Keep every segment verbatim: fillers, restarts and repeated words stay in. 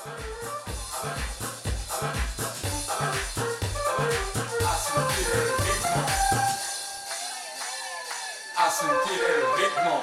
A sentir el ritmo.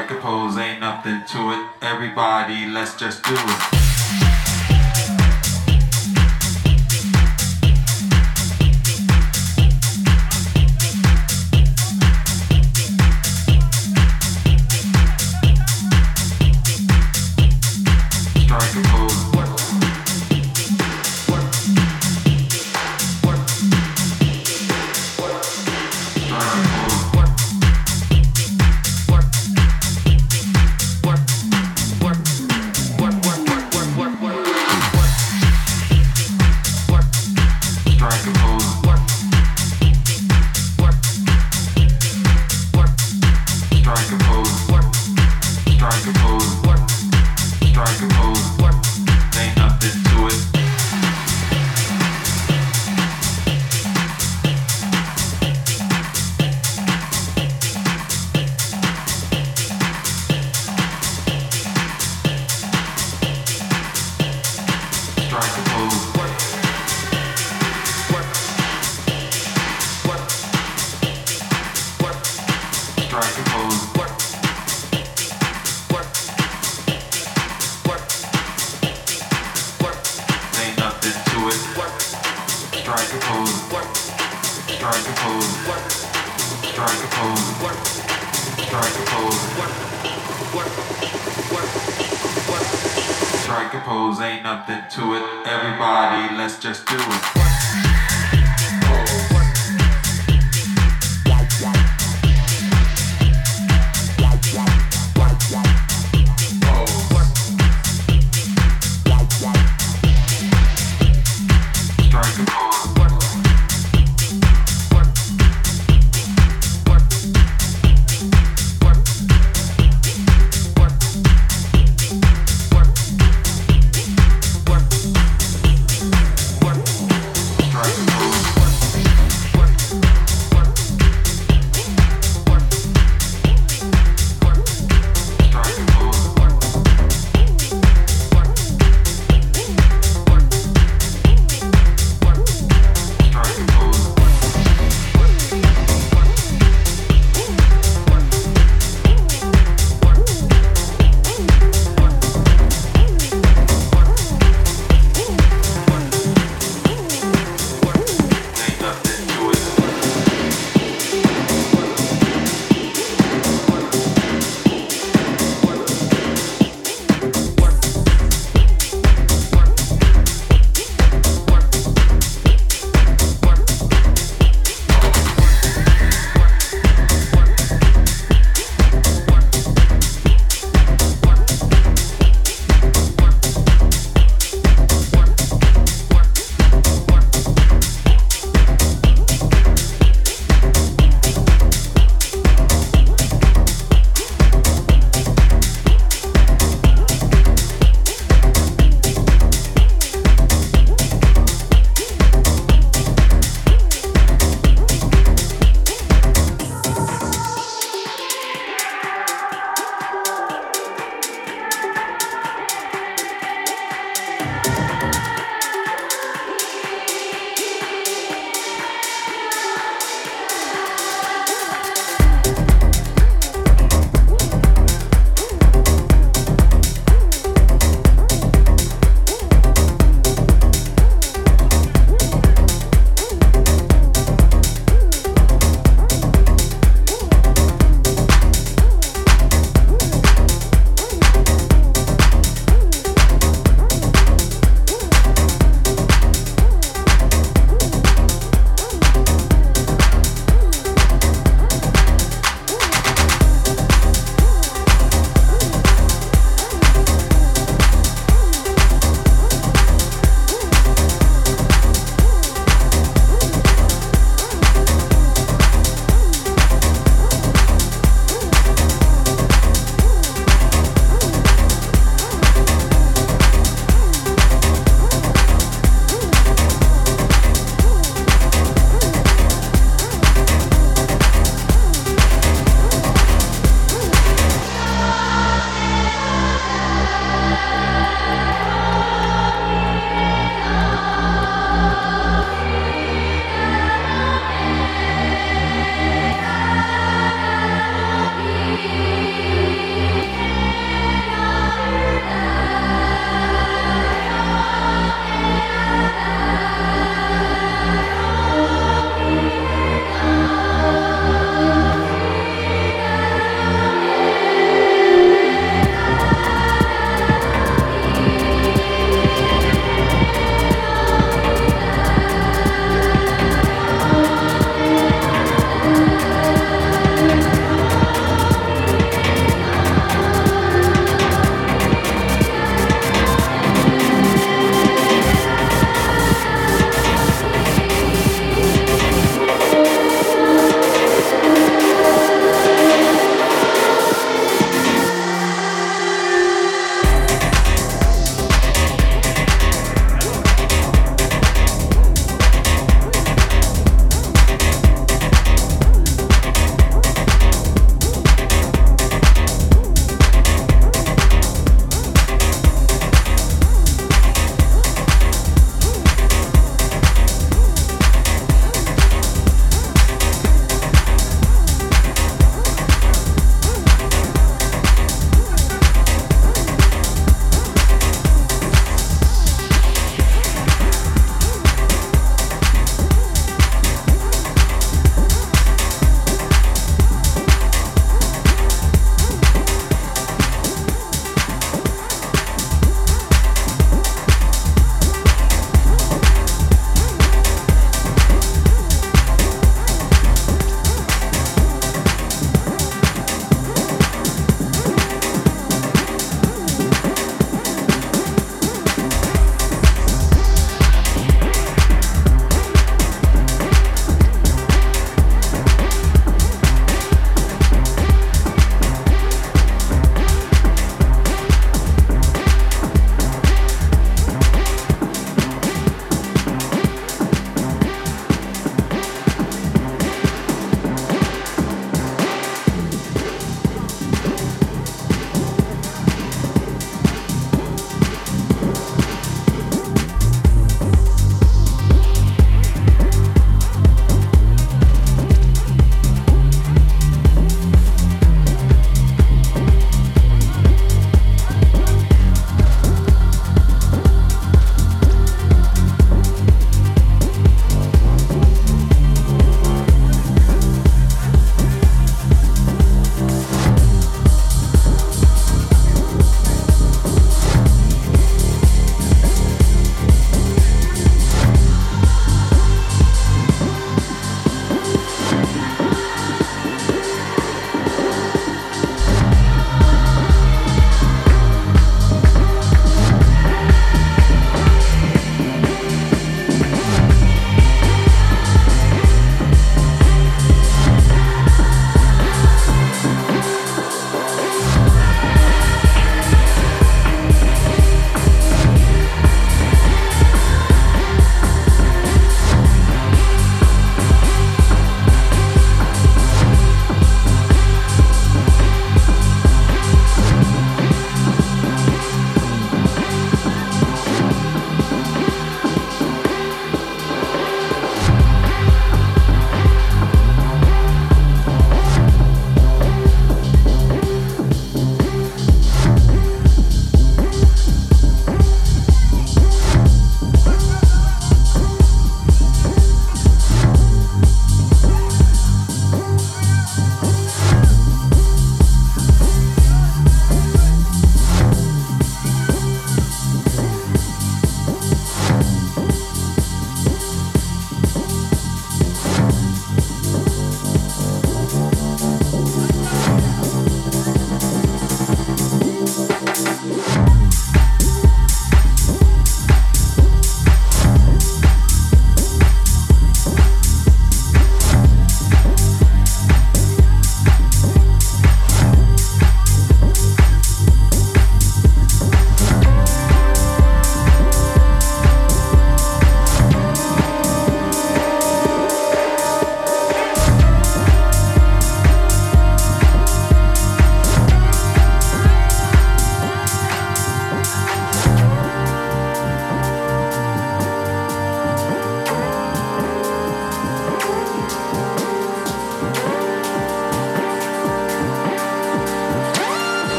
like a pose, ain't nothing to it. Everybody, let's just do it.